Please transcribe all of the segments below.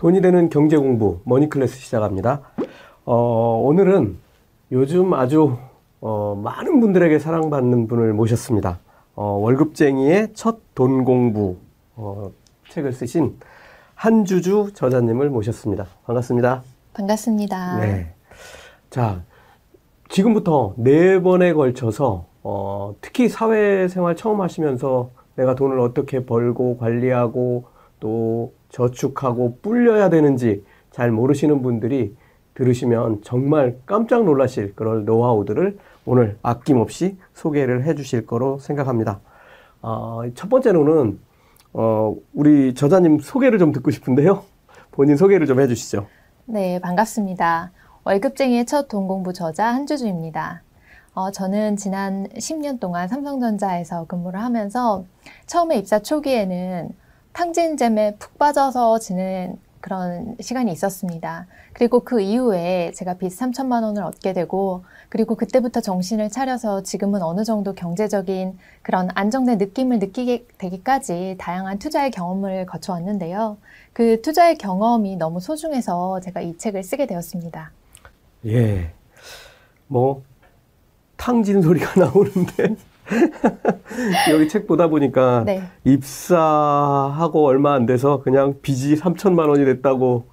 돈이 되는 경제 공부 머니클래스 시작합니다. 오늘은 요즘 아주 많은 분들에게 사랑받는 분을 모셨습니다. 월급쟁이의 첫 돈공부 책을 쓰신 한주주 저자님을 모셨습니다. 반갑습니다. 반갑습니다. 네. 자, 지금부터 4번에 걸쳐서 특히 사회생활 처음 하시면서 내가 돈을 어떻게 벌고 관리하고 또 저축하고 불려야 되는지 잘 모르시는 분들이 들으시면 정말 깜짝 놀라실 그런 노하우들을 오늘 아낌없이 소개를 해 주실 거로 생각합니다. 첫 번째로는 우리 저자님 소개를 좀 듣고 싶은데요. 본인 소개를 좀 해 주시죠. 네, 반갑습니다. 월급쟁이의 첫 돈공부 저자 한주주입니다. 저는 지난 10년 동안 삼성전자에서 근무를 하면서 처음에 입사 초기에는 탕진잼에 푹 빠져서 지낸 그런 시간이 있었습니다. 그리고 그 이후에 제가 빚 3천만 원을 얻게 되고, 그리고 그때부터 정신을 차려서 지금은 어느 정도 경제적인 그런 안정된 느낌을 느끼게 되기까지 다양한 투자의 경험을 거쳐왔는데요. 그 투자의 경험이 너무 소중해서 제가 이 책을 쓰게 되었습니다. 예, 뭐 탕진 소리가 나오는데 여기 책 보다 보니까 네. 입사하고 얼마 안 돼서 그냥 빚이 3천만 원이 됐다고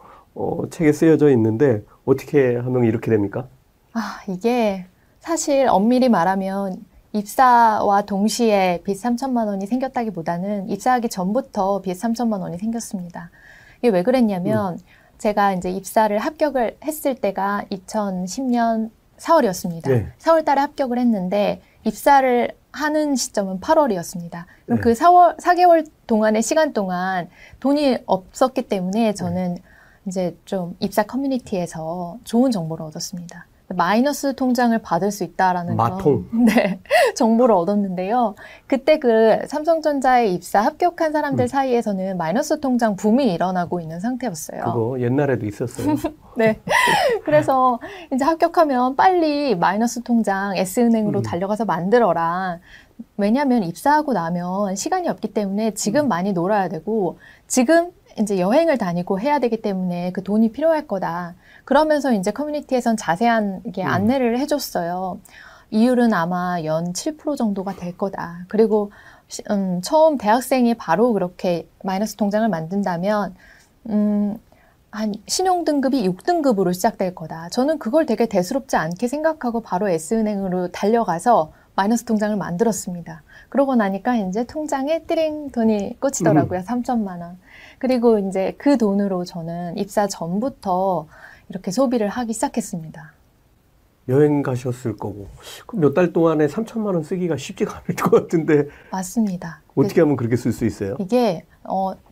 책에 쓰여져 있는데 어떻게 하면 이렇게 됩니까? 아, 이게 사실 엄밀히 말하면 입사와 동시에 빚 3천만 원이 생겼다기보다는 입사하기 전부터 빚 3천만 원이 생겼습니다. 이게 왜 그랬냐면 제가 이제 입사를 합격을 했을 때가 2010년 4월이었습니다. 네. 4월 달에 합격을 했는데 입사를 하는 시점은 8월이었습니다. 그럼 네. 그 4개월 동안의 시간 동안 돈이 없었기 때문에 저는 네. 이제 좀 입사 커뮤니티에서 좋은 정보를 얻었습니다. 마이너스 통장을 받을 수 있다라는 마통. 그런 네, 정보를 얻었는데요. 그때 그 삼성전자에 입사 합격한 사람들 사이에서는 마이너스 통장 붐이 일어나고 있는 상태였어요. 그거 옛날에도 있었어요. 네. 그래서 이제 합격하면 빨리 마이너스 통장 S은행으로 달려가서 만들어라. 왜냐하면 입사하고 나면 시간이 없기 때문에 지금 많이 놀아야 되고 지금 이제 여행을 다니고 해야 되기 때문에 그 돈이 필요할 거다. 그러면서 이제 커뮤니티에선 자세한 게 안내를 해줬어요. 이율은 아마 연 7% 정도가 될 거다. 그리고 처음 대학생이 바로 그렇게 마이너스 통장을 만든다면 한 신용등급이 6등급으로 시작될 거다. 저는 그걸 되게 대수롭지 않게 생각하고 바로 S은행으로 달려가서 마이너스 통장을 만들었습니다. 그러고 나니까 이제 통장에 띠링 돈이 꽂히더라고요. 3천만 원. 그리고 이제 그 돈으로 저는 입사 전부터 이렇게 소비를 하기 시작했습니다. 여행 가셨을 거고 그럼 몇 달 동안에 3천만 원 쓰기가 쉽지가 않을 것 같은데 맞습니다. 어떻게 하면 그렇게 쓸 수 있어요? 이게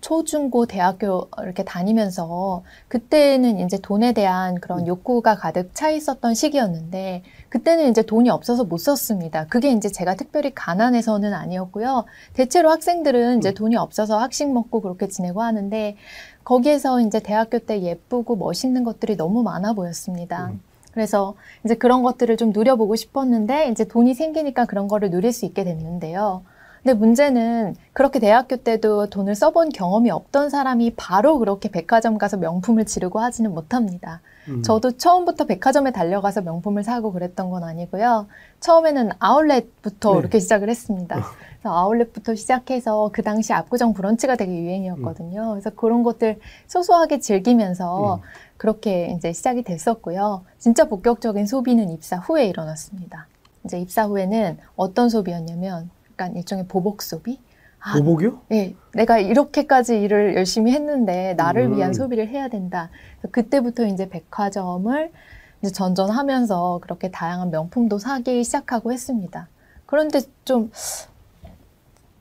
초중고 대학교 이렇게 다니면서 그때는 이제 돈에 대한 그런 욕구가 가득 차 있었던 시기였는데 그때는 이제 돈이 없어서 못 썼습니다. 그게 이제 제가 특별히 가난해서는 아니었고요. 대체로 학생들은 이제 돈이 없어서 학식 먹고 그렇게 지내고 하는데 거기에서 이제 대학교 때 예쁘고 멋있는 것들이 너무 많아 보였습니다. 그래서 이제 그런 것들을 좀 누려보고 싶었는데 이제 돈이 생기니까 그런 거를 누릴 수 있게 됐는데요. 근데 문제는 그렇게 대학교 때도 돈을 써본 경험이 없던 사람이 바로 그렇게 백화점 가서 명품을 지르고 하지는 못합니다. 저도 처음부터 백화점에 달려가서 명품을 사고 그랬던 건 아니고요. 처음에는 아울렛부터 네. 이렇게 시작을 했습니다. 그래서 아울렛부터 시작해서 그 당시 압구정 브런치가 되게 유행이었거든요. 그래서 그런 것들 소소하게 즐기면서 그렇게 이제 시작이 됐었고요. 진짜 본격적인 소비는 입사 후에 일어났습니다. 이제 입사 후에는 어떤 소비였냐면 약간 일종의 보복 소비? 아, 보복이요? 네, 내가 이렇게까지 일을 열심히 했는데 나를 위한 소비를 해야 된다. 그래서 그때부터 이제 백화점을 이제 전전하면서 그렇게 다양한 명품도 사기 시작하고 했습니다. 그런데 좀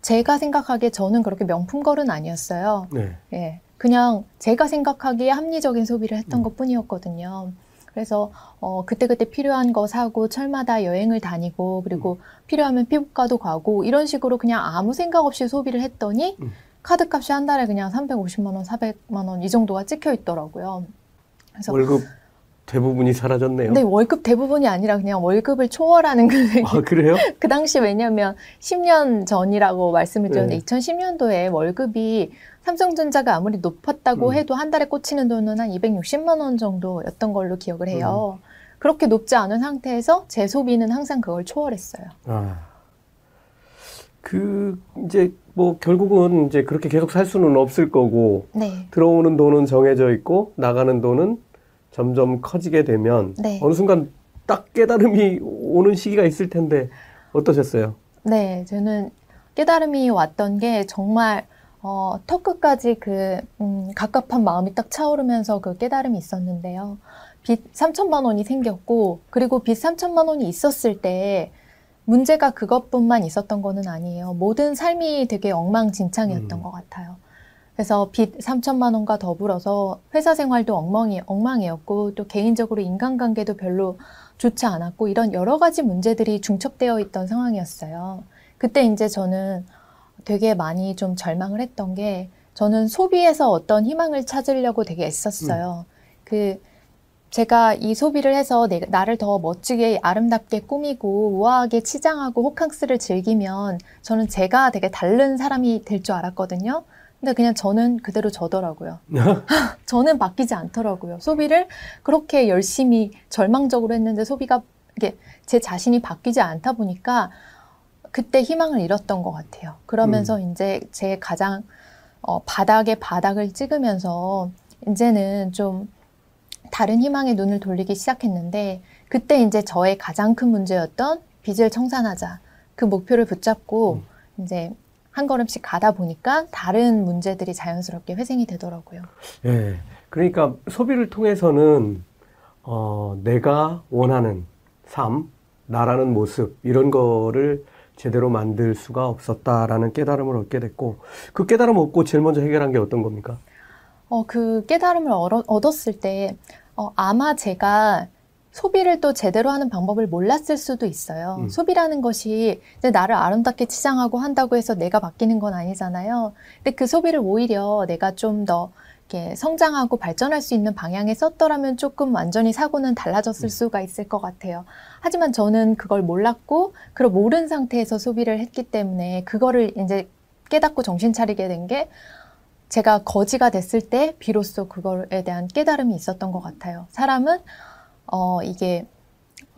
제가 생각하기에 저는 그렇게 명품걸은 아니었어요. 네. 예, 그냥 제가 생각하기에 합리적인 소비를 했던 것뿐이었거든요. 그래서 그때그때 필요한 거 사고 철마다 여행을 다니고 그리고 필요하면 피부과도 가고 이런 식으로 그냥 아무 생각 없이 소비를 했더니 카드값이 한 달에 그냥 350만 원, 400만 원 이 정도가 찍혀 있더라고요. 그래서 월급 대부분이 사라졌네요. 네, 월급 대부분이 아니라 그냥 월급을 초월하는 금액이. 아, 그래요? 그 당시 왜냐면 10년 전이라고 말씀을 드렸는데, 네. 2010년도에 월급이 삼성전자가 아무리 높았다고 해도 한 달에 꽂히는 돈은 한 260만 원 정도였던 걸로 기억을 해요. 그렇게 높지 않은 상태에서 제 소비는 항상 그걸 초월했어요. 아. 이제, 결국은 이제 그렇게 계속 살 수는 없을 거고, 네. 들어오는 돈은 정해져 있고, 나가는 돈은 점점 커지게 되면, 네. 어느 순간 딱 깨달음이 오는 시기가 있을 텐데, 어떠셨어요? 네, 저는 깨달음이 왔던 게 정말, 턱 끝까지 갑갑한 마음이 딱 차오르면서 그 깨달음이 있었는데요. 빚 3천만 원이 생겼고, 그리고 빚 3천만 원이 있었을 때, 문제가 그것뿐만 있었던 거는 아니에요. 모든 삶이 되게 엉망진창이었던 것 같아요. 그래서 빚 3천만 원과 더불어서 회사 생활도 엉망이었고 또 개인적으로 인간관계도 별로 좋지 않았고 이런 여러 가지 문제들이 중첩되어 있던 상황이었어요. 그때 이제 저는 되게 많이 좀 절망을 했던 게 저는 소비에서 어떤 희망을 찾으려고 되게 애썼어요. 제가 이 소비를 해서 나를 더 멋지게 아름답게 꾸미고 우아하게 치장하고 호캉스를 즐기면 저는 제가 되게 다른 사람이 될 줄 알았거든요. 근데 그냥 저는 그대로 저더라고요. 저는 바뀌지 않더라고요. 소비를 그렇게 열심히 절망적으로 했는데 소비가 이게 제 자신이 바뀌지 않다 보니까 그때 희망을 잃었던 것 같아요. 그러면서 이제 제 가장 바닥에 바닥을 찍으면서 이제는 좀 다른 희망에 눈을 돌리기 시작했는데 그때 이제 저의 가장 큰 문제였던 빚을 청산하자 그 목표를 붙잡고 이제 한 걸음씩 가다 보니까 다른 문제들이 자연스럽게 회생이 되더라고요. 예, 그러니까 소비를 통해서는 내가 원하는 삶, 나라는 모습 이런 거를 제대로 만들 수가 없었다라는 깨달음을 얻게 됐고 그 깨달음 얻고 제일 먼저 해결한 게 어떤 겁니까? 그 깨달음을 얻었을 때 아마 제가 소비를 또 제대로 하는 방법을 몰랐을 수도 있어요. 소비라는 것이 이제 나를 아름답게 치장하고 한다고 해서 내가 바뀌는 건 아니잖아요. 근데 그 소비를 오히려 내가 좀 더 이렇게 성장하고 발전할 수 있는 방향에 썼더라면 조금 완전히 사고는 달라졌을 수가 있을 것 같아요. 하지만 저는 그걸 몰랐고 그걸 모른 상태에서 소비를 했기 때문에 그거를 이제 깨닫고 정신 차리게 된 게 제가 거지가 됐을 때 비로소 그거에 대한 깨달음이 있었던 것 같아요. 사람은 이게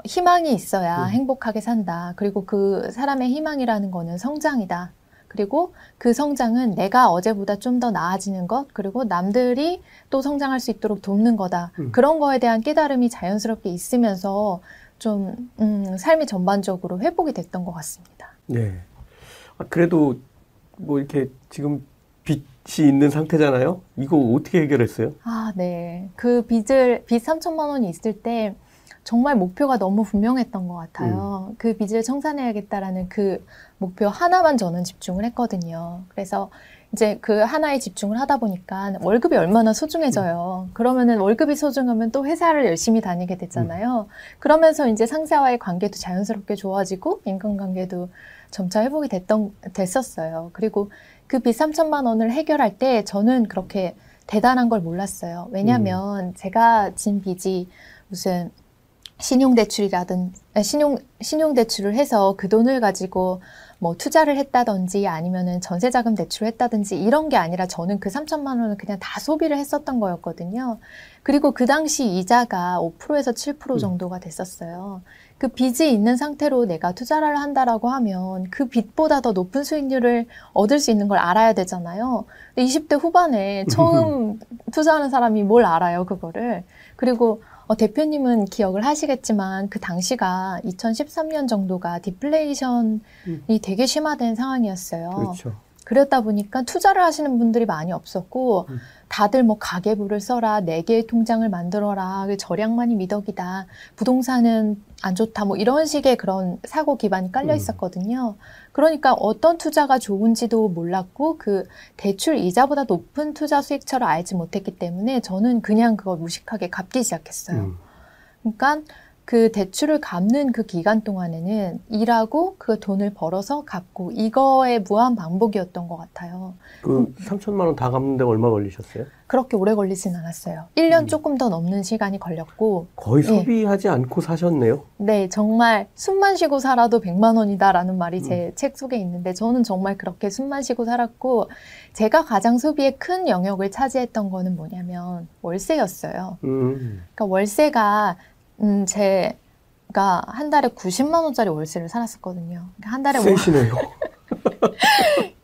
희망이 있어야 행복하게 산다. 그리고 그 사람의 희망이라는 거는 성장이다. 그리고 그 성장은 내가 어제보다 좀 더 나아지는 것, 그리고 남들이 또 성장할 수 있도록 돕는 거다. 그런 거에 대한 깨달음이 자연스럽게 있으면서 좀 삶이 전반적으로 회복이 됐던 것 같습니다. 네. 그래도 이렇게 지금 빚이 있는 상태잖아요. 이거 어떻게 해결했어요? 아, 네. 빚 3천만 원이 있을 때 정말 목표가 너무 분명했던 것 같아요. 그 빚을 청산해야겠다라는 그 목표 하나만 저는 집중을 했거든요. 그래서 이제 그 하나에 집중을 하다 보니까 월급이 얼마나 소중해져요. 그러면은 월급이 소중하면 또 회사를 열심히 다니게 되잖아요. 그러면서 이제 상사와의 관계도 자연스럽게 좋아지고 인간관계도 점차 회복이 됐었어요. 그리고 그 빚 3천만 원을 해결할 때 저는 그렇게 대단한 걸 몰랐어요. 왜냐하면 제가 진 빚이 무슨 신용대출을 해서 그 돈을 가지고 뭐 투자를 했다든지 아니면은 전세자금 대출을 했다든지 이런 게 아니라 저는 그 3천만 원을 그냥 다 소비를 했었던 거였거든요. 그리고 그 당시 이자가 5%에서 7% 정도가 됐었어요. 그 빚이 있는 상태로 내가 투자를 한다라고 하면 그 빚보다 더 높은 수익률을 얻을 수 있는 걸 알아야 되잖아요. 20대 후반에 처음 투자하는 사람이 뭘 알아요, 그거를. 그리고 대표님은 기억을 하시겠지만 그 당시가 2013년 정도가 디플레이션이 되게 심화된 상황이었어요. 그렇죠. 그랬다 보니까 투자를 하시는 분들이 많이 없었고 다들 가계부를 써라, 4개의 통장을 만들어라, 절약만이 미덕이다, 부동산은 안 좋다 이런 식의 그런 사고 기반이 깔려 있었거든요. 그러니까 어떤 투자가 좋은지도 몰랐고 그 대출 이자보다 높은 투자 수익처를 알지 못했기 때문에 저는 그냥 그걸 무식하게 갚기 시작했어요. 그러니까 그 대출을 갚는 그 기간 동안에는 일하고 그 돈을 벌어서 갚고 이거의 무한 반복이었던 것 같아요. 그 3천만 원 다 갚는데 얼마 걸리셨어요? 그렇게 오래 걸리진 않았어요. 1년 조금 더 넘는 시간이 걸렸고 거의 소비하지 않고 사셨네요. 네, 정말 숨만 쉬고 살아도 100만 원이다라는 말이 제 책 속에 있는데 저는 정말 그렇게 숨만 쉬고 살았고 제가 가장 소비의 큰 영역을 차지했던 거는 뭐냐면 월세였어요. 그러니까 월세가 제가 한 달에 90만 원짜리 월세를 살았었거든요. 한 달에 세시네요.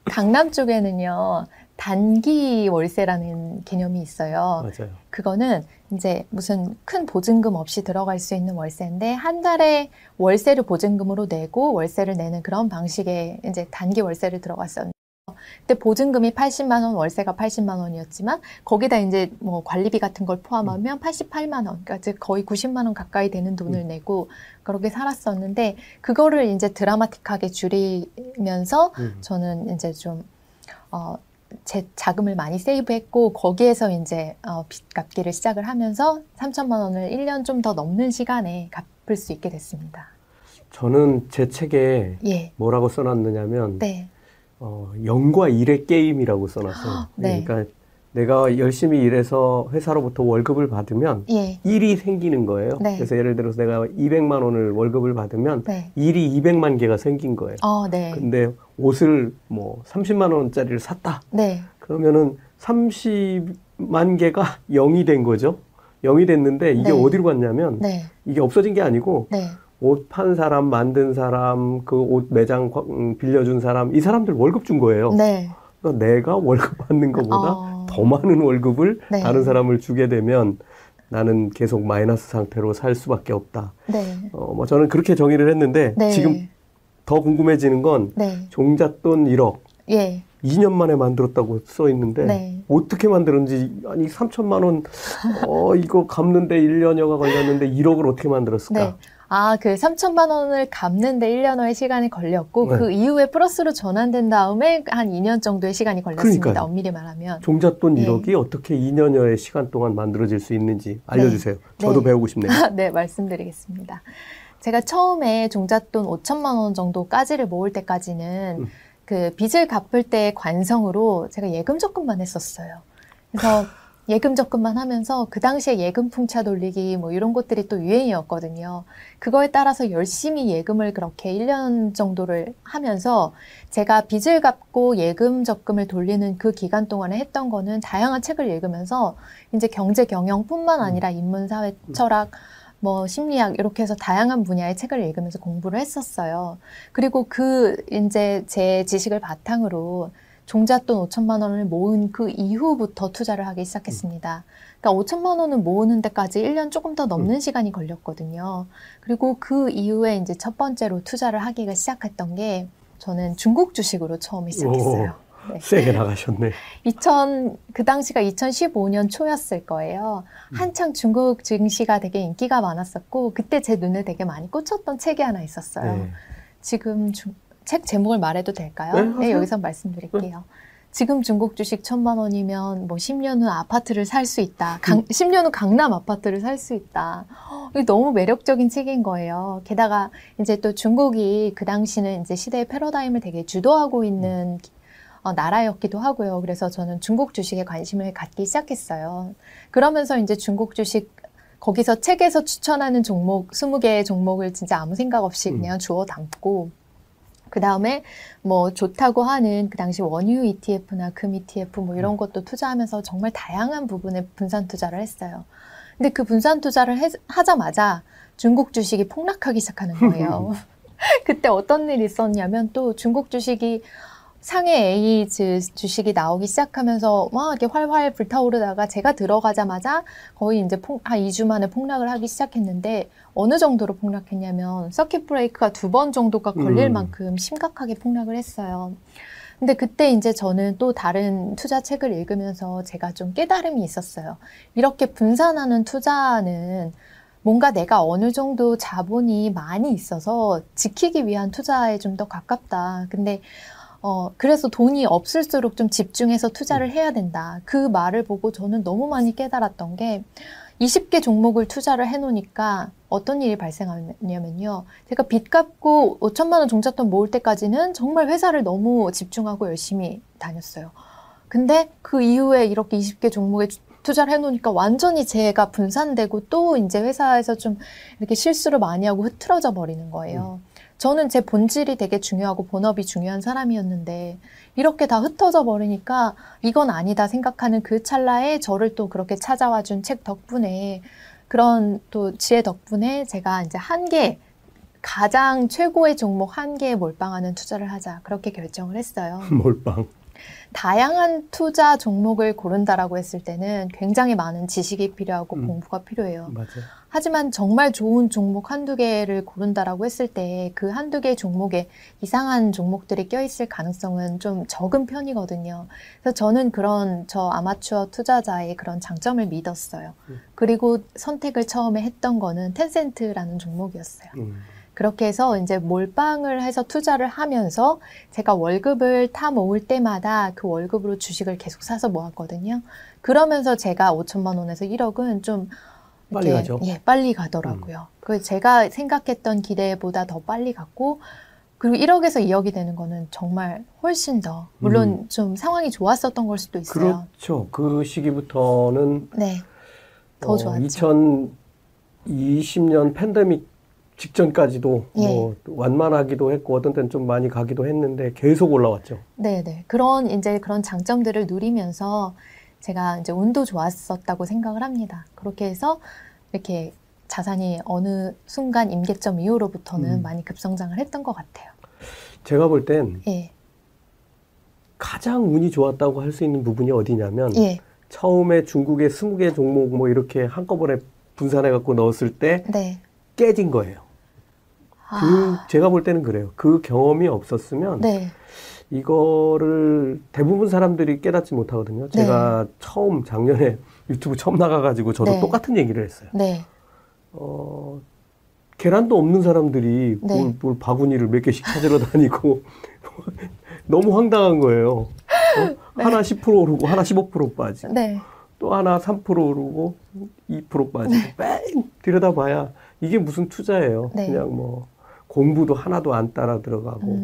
강남 쪽에는요 단기 월세라는 개념이 있어요. 맞아요. 그거는 이제 무슨 큰 보증금 없이 들어갈 수 있는 월세인데 한 달에 월세를 보증금으로 내고 월세를 내는 그런 방식의 이제 단기 월세를 들어갔었는데 그때 보증금이 80만 원, 월세가 80만 원이었지만 거기다 이제 뭐 관리비 같은 걸 포함하면 88만 원, 그러니까 거의 90만 원 가까이 되는 돈을 내고 그렇게 살았었는데 그거를 이제 드라마틱하게 줄이면서 저는 이제 좀 제 자금을 많이 세이브했고 거기에서 이제 빚 갚기를 시작을 하면서 3천만 원을 1년 좀 더 넘는 시간에 갚을 수 있게 됐습니다. 저는 제 책에 뭐라고 써놨느냐면 영과 일의 게임이라고 써놨어요. 네. 그러니까 내가 열심히 일해서 회사로부터 월급을 받으면 일이 생기는 거예요. 네. 그래서 예를 들어서 내가 200만 원을 월급을 받으면 일이 200만 개가 생긴 거예요. 근데 옷을 뭐 30만 원짜리를 샀다. 그러면은 30만 개가 0이 된 거죠. 0이 됐는데 이게 어디로 갔냐면 이게 없어진 게 아니고 옷 판 사람, 만든 사람, 그 옷 매장 빌려준 사람, 이 사람들 월급 준 거예요. 그러니까 내가 월급 받는 것보다 더 많은 월급을 다른 사람을 주게 되면 나는 계속 마이너스 상태로 살 수밖에 없다. 뭐 저는 그렇게 정의를 했는데 지금 더 궁금해지는 건 종잣돈 1억 2년 만에 만들었다고 써 있는데 어떻게 만들었는지 아니 3천만 원 이거 갚는데 1년여가 걸렸는데 1억을 어떻게 만들었을까? 아, 그 3천만 원을 갚는데 1년여의 시간이 걸렸고 그 이후에 플러스로 전환된 다음에 한 2년 정도의 시간이 걸렸습니다. 그러니까요. 엄밀히 말하면. 종잣돈 1억이 어떻게 2년여의 시간 동안 만들어질 수 있는지 알려주세요. 저도 배우고 싶네요. 네, 말씀드리겠습니다. 제가 처음에 종잣돈 5천만 원 정도까지를 모을 때까지는 그 빚을 갚을 때의 관성으로 제가 예금 적금만 했었어요. 그래서 예금 적금만 하면서 그 당시에 예금 풍차 돌리기 뭐 이런 것들이 또 유행이었거든요. 그거에 따라서 열심히 예금을 그렇게 1년 정도를 하면서 제가 빚을 갚고 예금 적금을 돌리는 그 기간 동안에 했던 거는 다양한 책을 읽으면서 이제 경제 경영뿐만 아니라 인문사회 철학 뭐 심리학 이렇게 해서 다양한 분야의 책을 읽으면서 공부를 했었어요. 그리고 그 이제 제 지식을 바탕으로 종잣돈 5천만 원을 모은 그 이후부터 투자를 하기 시작했습니다. 그러니까 5천만 원을 모으는 데까지 1년 조금 더 넘는 시간이 걸렸거든요. 그리고 그 이후에 이제 첫 번째로 투자를 하기가 시작했던 게 저는 중국 주식으로 처음에 시작했어요. 세게 나가셨네. 그 당시가 2015년 초였을 거예요. 한창 중국 증시가 되게 인기가 많았었고 그때 제 눈에 되게 많이 꽂혔던 책이 하나 있었어요. 지금 책 제목을 말해도 될까요? 네, 여기서 말씀드릴게요. 지금 중국 주식 1,000만 원이면 뭐 10년 후 아파트를 살 수 있다. 10년 후 강남 아파트를 살 수 있다. 이게 너무 매력적인 책인 거예요. 게다가 이제 또 중국이 그 당시는 이제 시대의 패러다임을 되게 주도하고 있는 나라였기도 하고요. 그래서 저는 중국 주식에 관심을 갖기 시작했어요. 그러면서 이제 중국 주식 거기서 책에서 추천하는 종목 20개의 종목을 진짜 아무 생각 없이 그냥 주워 담고 그 다음에 뭐 좋다고 하는 그 당시 원유 ETF나 금 ETF 뭐 이런 것도 투자하면서 정말 다양한 부분에 분산 투자를 했어요. 근데 그 분산 투자를 하자마자 중국 주식이 폭락하기 시작하는 거예요. 그때 어떤 일이 있었냐면 또 중국 주식이 상해 A 주식이 나오기 시작하면서 막 이렇게 활활 불타오르다가 제가 들어가자마자 거의 이제 한 2주 만에 폭락을 하기 시작했는데 어느 정도로 폭락했냐면 서킷 브레이크가 2번 정도가 걸릴 만큼 심각하게 폭락을 했어요. 근데 그때 이제 저는 또 다른 투자책을 읽으면서 제가 좀 깨달음이 있었어요. 이렇게 분산하는 투자는 뭔가 내가 어느 정도 자본이 많이 있어서 지키기 위한 투자에 좀 더 가깝다. 근데 그래서 돈이 없을수록 좀 집중해서 투자를 해야 된다. 그 말을 보고 저는 너무 많이 깨달았던 게 20개 종목을 투자를 해놓으니까 어떤 일이 발생하냐면요. 제가 빚 갚고 5천만 원 종잣돈 모을 때까지는 정말 회사를 너무 집중하고 열심히 다녔어요. 근데 그 이후에 이렇게 20개 종목에 투자를 해놓으니까 완전히 제가 분산되고 또 이제 회사에서 좀 이렇게 실수를 많이 하고 흐트러져 버리는 거예요. 저는 제 본질이 되게 중요하고 본업이 중요한 사람이었는데 이렇게 다 흩어져 버리니까 이건 아니다 생각하는 그 찰나에 저를 또 그렇게 찾아와 준 책 덕분에 그런 또 지혜 덕분에 제가 이제 한 개 가장 최고의 종목 한 개에 몰빵하는 투자를 하자 그렇게 결정을 했어요. 몰빵. 다양한 투자 종목을 고른다라고 했을 때는 굉장히 많은 지식이 필요하고 공부가 필요해요. 맞아요. 하지만 정말 좋은 종목 한두 개를 고른다라고 했을 때 그 한두 개의 종목에 이상한 종목들이 껴있을 가능성은 좀 적은 편이거든요. 그래서 저는 그런 저 아마추어 투자자의 그런 장점을 믿었어요. 그리고 선택을 처음에 했던 거는 텐센트라는 종목이었어요. 그렇게 해서 이제 몰빵을 해서 투자를 하면서 제가 월급을 타 모을 때마다 그 월급으로 주식을 계속 사서 모았거든요. 그러면서 제가 5천만 원에서 1억은 좀 빨리 가죠. 예, 빨리 가더라고요. 그 제가 생각했던 기대보다 더 빨리 갔고 그리고 1억에서 2억이 되는 거는 정말 훨씬 더 물론 좀 상황이 좋았었던 걸 수도 있어요. 그렇죠. 그 시기부터는 네, 더 좋았죠. 2020년 팬데믹 직전까지도 예. 뭐 완만하기도 했고 어떤 때는 좀 많이 가기도 했는데 계속 올라왔죠. 네네. 그런 이제 그런 장점들을 누리면서 제가 이제 운도 좋았었다고 생각을 합니다. 그렇게 해서 이렇게 자산이 어느 순간 임계점 이후로부터는 많이 급성장을 했던 것 같아요. 제가 볼 땐 예. 가장 운이 좋았다고 할 수 있는 부분이 어디냐면 예. 처음에 중국에 20개 종목 뭐 이렇게 한꺼번에 분산해 갖고 넣었을 때 네. 깨진 거예요. 제가 볼 때는 그래요. 그 경험이 없었으면 네. 이거를 대부분 사람들이 깨닫지 못하거든요. 네. 제가 작년에 유튜브 처음 나가가지고 저도 네. 똑같은 얘기를 했어요. 네. 계란도 없는 사람들이 네. 뭘 바구니를 몇 개씩 찾으러 다니고 너무 황당한 거예요. 네. 하나 10% 오르고 하나 15% 빠지고 네. 또 하나 3% 오르고 2% 빠지고 네. 뺑 들여다봐야 이게 무슨 투자예요. 네. 그냥 뭐 공부도 하나도 안 따라 들어가고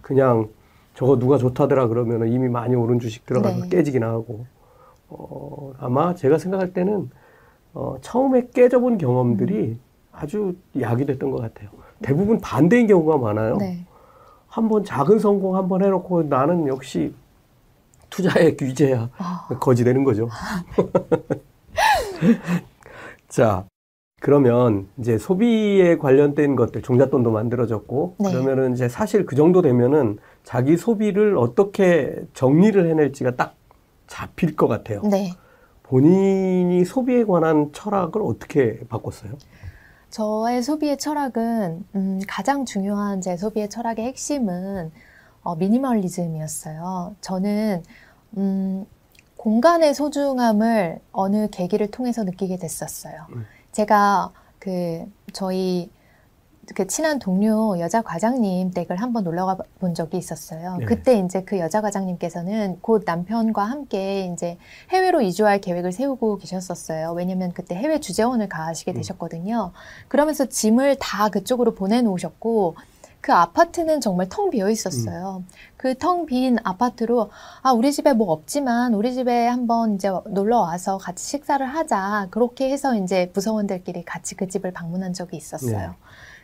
그냥 저거 누가 좋다더라 그러면 이미 많이 오른 주식 들어가서 네. 깨지긴 하고 아마 제가 생각할 때는 처음에 깨져본 경험들이 아주 약이 됐던 것 같아요. 대부분 반대인 경우가 많아요. 네. 한번 작은 성공 한번 해놓고 나는 역시 투자의 귀재야 거지 되는 거죠. 자. 그러면 이제 소비에 관련된 것들, 종잣돈도 만들어졌고 네. 그러면은 이제 사실 그 정도 되면은 자기 소비를 어떻게 정리를 해낼지가 딱 잡힐 것 같아요. 네. 본인이 소비에 관한 철학을 어떻게 바꿨어요? 저의 소비의 철학은 가장 중요한 제 소비의 철학의 핵심은 미니멀리즘이었어요. 저는 공간의 소중함을 어느 계기를 통해서 느끼게 됐었어요. 제가 저희 친한 동료 여자 과장님 댁을 한번 놀러가 본 적이 있었어요. 네. 그때 이제 그 여자 과장님께서는 곧 남편과 함께 이제 해외로 이주할 계획을 세우고 계셨었어요. 왜냐면 그때 해외 주재원을 가시게 되셨거든요. 그러면서 짐을 다 그쪽으로 보내놓으셨고 그 아파트는 정말 텅 비어 있었어요. 그 텅 빈 아파트로 우리 집에 뭐 없지만 우리 집에 한번 이제 놀러 와서 같이 식사를 하자. 그렇게 해서 이제 부서원들끼리 같이 그 집을 방문한 적이 있었어요. 네.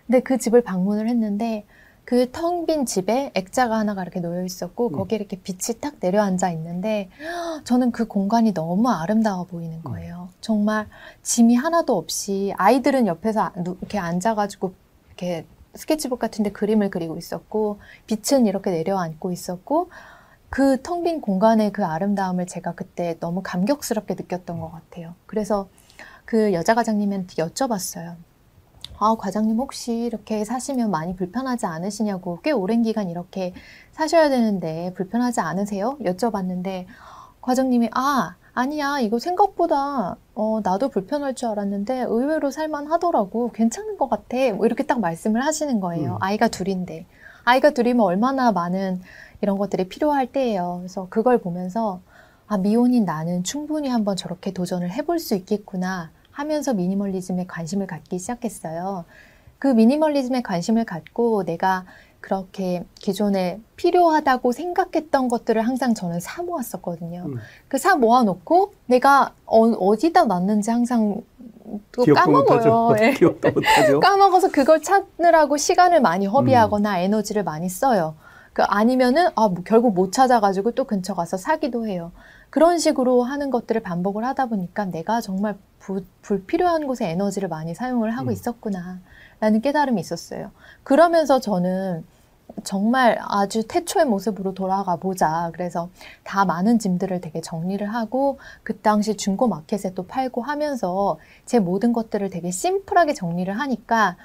근데 그 집을 방문을 했는데 그 텅 빈 집에 액자가 하나가 이렇게 놓여 있었고 거기에 이렇게 빛이 딱 내려앉아 있는데 저는 그 공간이 너무 아름다워 보이는 거예요. 정말 짐이 하나도 없이 아이들은 옆에서 이렇게 앉아가지고 이렇게 스케치북 같은데 그림을 그리고 있었고 빛은 이렇게 내려앉고 있었고 그 텅 빈 공간의 그 아름다움을 제가 그때 너무 감격스럽게 느꼈던 것 같아요. 그래서 그 여자 과장님한테 여쭤봤어요. 과장님 혹시 이렇게 사시면 많이 불편하지 않으시냐고 꽤 오랜 기간 이렇게 사셔야 되는데 불편하지 않으세요? 여쭤봤는데 과장님이 아니야 이거 생각보다 나도 불편할 줄 알았는데 의외로 살만하더라고 괜찮은 것 같아 뭐 이렇게 딱 말씀을 하시는 거예요. 아이가 둘인데 아이가 둘이면 얼마나 많은 이런 것들이 필요할 때예요. 그래서 그걸 보면서 미혼인 나는 충분히 한번 저렇게 도전을 해볼 수 있겠구나 하면서 미니멀리즘에 관심을 갖기 시작했어요. 그 미니멀리즘에 관심을 갖고 내가 그렇게 기존에 필요하다고 생각했던 것들을 항상 저는 사 모았었거든요. 그 사 모아놓고 내가 어디다 놨는지 항상 또 까먹어요. 네. 기억도 못하죠. 까먹어서 그걸 찾느라고 시간을 많이 허비하거나 에너지를 많이 써요. 그 아니면은 뭐 결국 못 찾아가지고 또 근처 가서 사기도 해요. 그런 식으로 하는 것들을 반복을 하다 보니까 내가 정말 불필요한 곳에 에너지를 많이 사용을 하고 있었구나 라는 깨달음이 있었어요. 그러면서 저는 정말 아주 태초의 모습으로 돌아가 보자. 그래서 다 많은 짐들을 되게 정리를 하고 그 당시 중고 마켓에 또 팔고 하면서 제 모든 것들을 되게 심플하게 정리를 하니까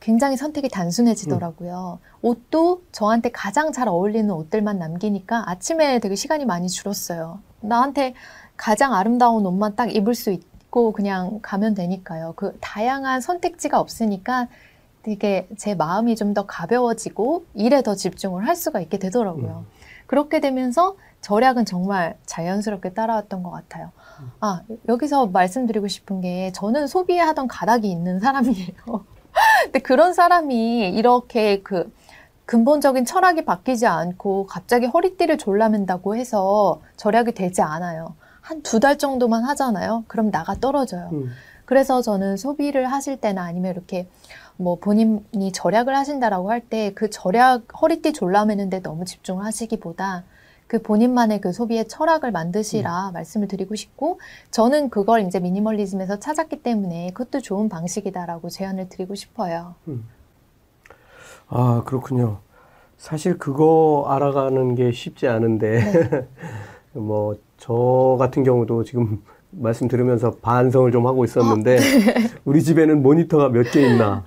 굉장히 선택이 단순해지더라고요. 옷도 저한테 가장 잘 어울리는 옷들만 남기니까 아침에 되게 시간이 많이 줄었어요. 나한테 가장 아름다운 옷만 딱 입을 수 있고 그냥 가면 되니까요. 그 다양한 선택지가 없으니까 되게 제 마음이 좀 더 가벼워지고 일에 더 집중을 할 수가 있게 되더라고요. 그렇게 되면서 절약은 정말 자연스럽게 따라왔던 것 같아요. 여기서 말씀드리고 싶은 게 저는 소비하던 가닥이 있는 사람이에요. 근데 그런 사람이 이렇게 그 근본적인 철학이 바뀌지 않고 갑자기 허리띠를 졸라맨다고 해서 절약이 되지 않아요. 한 두 달 정도만 하잖아요. 그럼 나가 떨어져요. 그래서 저는 소비를 하실 때나 아니면 이렇게 뭐 본인이 절약을 하신다라고 할 때 그 절약 허리띠 졸라매는데 너무 집중하시기보다 그 본인만의 그 소비의 철학을 만드시라 말씀을 드리고 싶고, 저는 그걸 이제 미니멀리즘에서 찾았기 때문에 그것도 좋은 방식이다라고 제안을 드리고 싶어요. 아, 그렇군요. 사실 그거 알아가는 게 쉽지 않은데, 네. 뭐, 저 같은 경우도 지금 말씀 들으면서 반성을 좀 하고 있었는데, 우리 집에는 모니터가 몇 개 있나,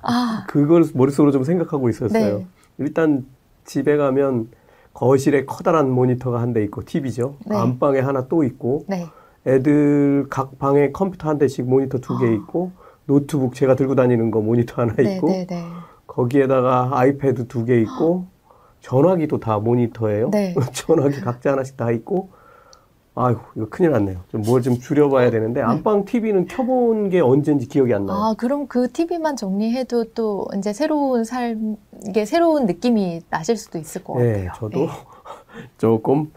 그걸 머릿속으로 좀 생각하고 있었어요. 네. 일단 집에 가면, 거실에 커다란 모니터가 한 대 있고 TV죠. 네. 안방에 하나 또 있고 네. 애들 각 방에 컴퓨터 한 대씩 모니터 두 개 있고 노트북 제가 들고 다니는 거 모니터 하나 있고 네. 거기에다가 아이패드 두 개 있고 전화기도 다 모니터예요. 네. 전화기 각자 하나씩 다 있고 아이고 이거 큰일 났네요. 뭘 좀 줄여봐야 되는데 안방 TV는 켜본 게 언제인지 기억이 안 나요. 아 그럼 그 TV만 정리해도 또 이제 새로운 삶 이게 새로운 느낌이 나실 수도 있을 것 같아요. 네, 저도 조금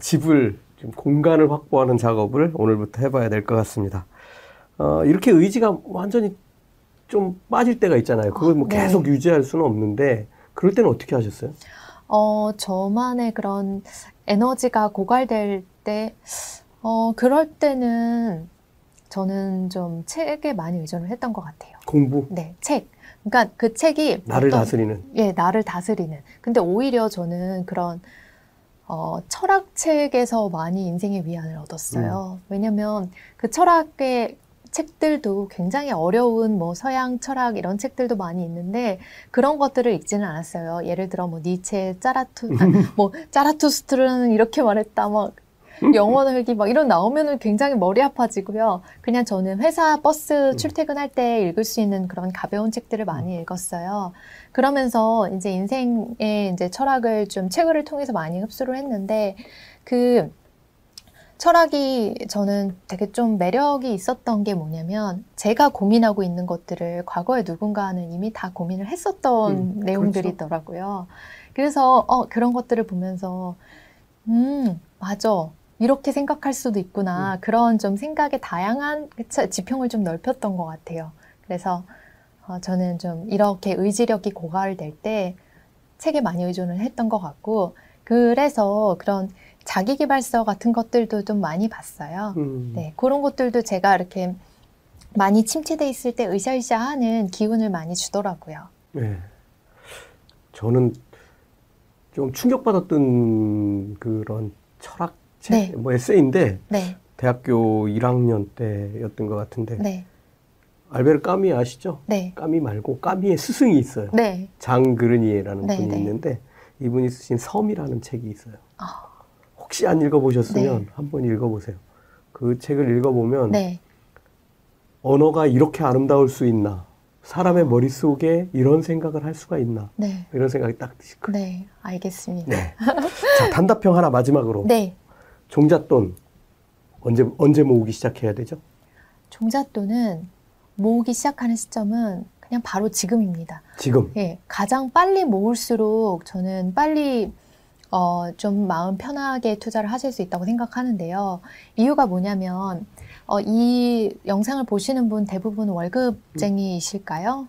집을 좀 공간을 확보하는 작업을 오늘부터 해봐야 될 것 같습니다. 이렇게 의지가 완전히 좀 빠질 때가 있잖아요. 그걸 뭐 계속 유지할 수는 없는데 그럴 때는 어떻게 하셨어요? 저만의 그런 에너지가 고갈될 때, 그럴 때는 저는 좀 책에 많이 의존을 했던 것 같아요. 공부? 네, 책. 그러니까 그 책이. 나를 다스리는? 예, 나를 다스리는. 근데 오히려 저는 그런, 철학책에서 많이 인생의 위안을 얻었어요. 왜냐면 그 철학의 책들도 굉장히 어려운 뭐 서양 철학 이런 책들도 많이 있는데 그런 것들을 읽지는 않았어요. 예를 들어 뭐 니체, 짜라투스트르는 이렇게 말했다 막 영원 회귀 막 이런 나오면은 굉장히 머리 아파지고요. 그냥 저는 회사 버스 출퇴근할 때 읽을 수 있는 그런 가벼운 책들을 많이 읽었어요. 그러면서 이제 인생의 이제 철학을 좀 책을 통해서 많이 흡수를 했는데 그 철학이 저는 되게 좀 매력이 있었던 게 뭐냐면 제가 고민하고 있는 것들을 과거에 누군가는 이미 다 고민을 했었던 내용들이더라고요. 그렇죠. 그래서 그런 것들을 보면서 맞아. 이렇게 생각할 수도 있구나. 그런 좀 생각의 다양한 지평을 좀 넓혔던 것 같아요. 그래서 저는 좀 이렇게 의지력이 고갈될 때 책에 많이 의존을 했던 것 같고 그래서 그런 자기계발서 같은 것들도 좀 많이 봤어요. 네, 그런 것들도 제가 이렇게 많이 침체돼 있을 때 으쌰으쌰하는 기운을 많이 주더라고요. 네, 저는 좀 충격받았던 그런 철학책, 뭐 에세이인데 대학교 1학년 때였던 것 같은데 알베르 까미 아시죠? 까미 말고 까미의 스승이 있어요. 장 그르니에라는 분이 있는데 이분이 쓰신 섬이라는 책이 있어요. 혹시 안 읽어보셨으면 한번 읽어보세요. 그 책을 읽어보면 언어가 이렇게 아름다울 수 있나, 사람의 머릿속에 이런 생각을 할 수가 있나 이런 생각이 딱 드실 거예요. 네, 알겠습니다. 자, 단답형 하나 마지막으로. 종잣돈 언제 모으기 시작해야 되죠? 종잣돈은 모으기 시작하는 시점은 그냥 바로 지금입니다. 지금? 예, 가장 빨리 모을수록 저는 빨리 좀 마음 편하게 투자를 하실 수 있다고 생각하는데요. 이유가 뭐냐면 이 영상을 보시는 분 대부분 월급쟁이이실까요?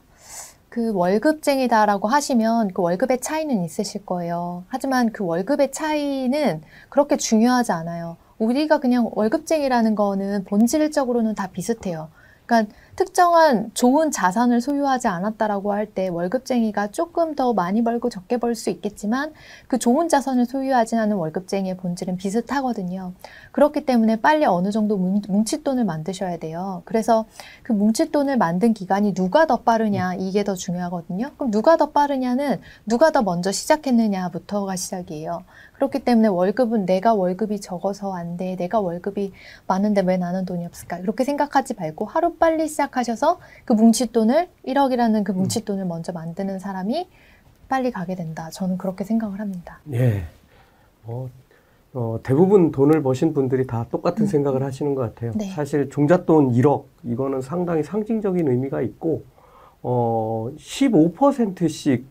그 월급쟁이다라고 하시면 그 월급의 차이는 있으실 거예요. 하지만 그 월급의 차이는 그렇게 중요하지 않아요. 우리가 그냥 월급쟁이라는 거는 본질적으로는 다 비슷해요. 그러니까 특정한 좋은 자산을 소유하지 않았다라고 할 때 월급쟁이가 조금 더 많이 벌고 적게 벌 수 있겠지만 그 좋은 자산을 소유하지 않은 월급쟁이의 본질은 비슷하거든요. 그렇기 때문에 빨리 어느 정도 뭉칫돈을 만드셔야 돼요. 그래서 그 뭉칫돈을 만든 기간이 누가 더 빠르냐 이게 더 중요하거든요. 그럼 누가 더 빠르냐는 누가 더 먼저 시작했느냐부터가 시작이에요. 그렇기 때문에 월급은 내가 월급이 적어서 안 돼. 내가 월급이 많은데 왜 나는 돈이 없을까? 이렇게 생각하지 말고 하루 빨리 시작하셔서 그 뭉칫돈을 1억이라는 그 뭉칫돈을 먼저 만드는 사람이 빨리 가게 된다. 저는 그렇게 생각을 합니다. 예. 대부분 돈을 버신 분들이 다 똑같은 생각을 하시는 것 같아요. 네. 사실 종잣돈 1억 이거는 상당히 상징적인 의미가 있고 15%씩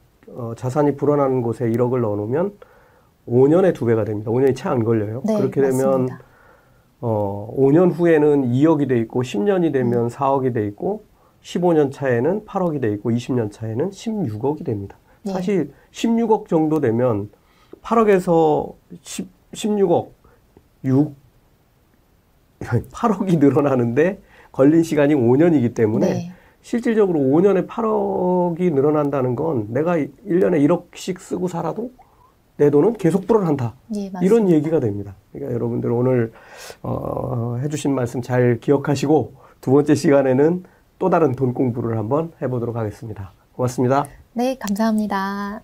자산이 불어나는 곳에 1억을 넣어놓으면 5년에 2배가 됩니다. 5년이 채 안 걸려요. 네, 그렇게 되면 맞습니다. 5년 후에는 2억이 돼 있고 10년이 되면 4억이 돼 있고 15년 차에는 8억이 돼 있고 20년 차에는 16억이 됩니다. 네. 사실 16억 정도 되면 8억에서 8억이 늘어나는데 걸린 시간이 5년이기 때문에 네. 실질적으로 5년에 8억이 늘어난다는 건 내가 1년에 1억씩 쓰고 살아도 내 돈은 계속 불어난다. 예, 이런 얘기가 됩니다. 그러니까 여러분들 오늘 해주신 말씀 잘 기억하시고 두 번째 시간에는 또 다른 돈 공부를 한번 해보도록 하겠습니다. 고맙습니다. 네, 감사합니다.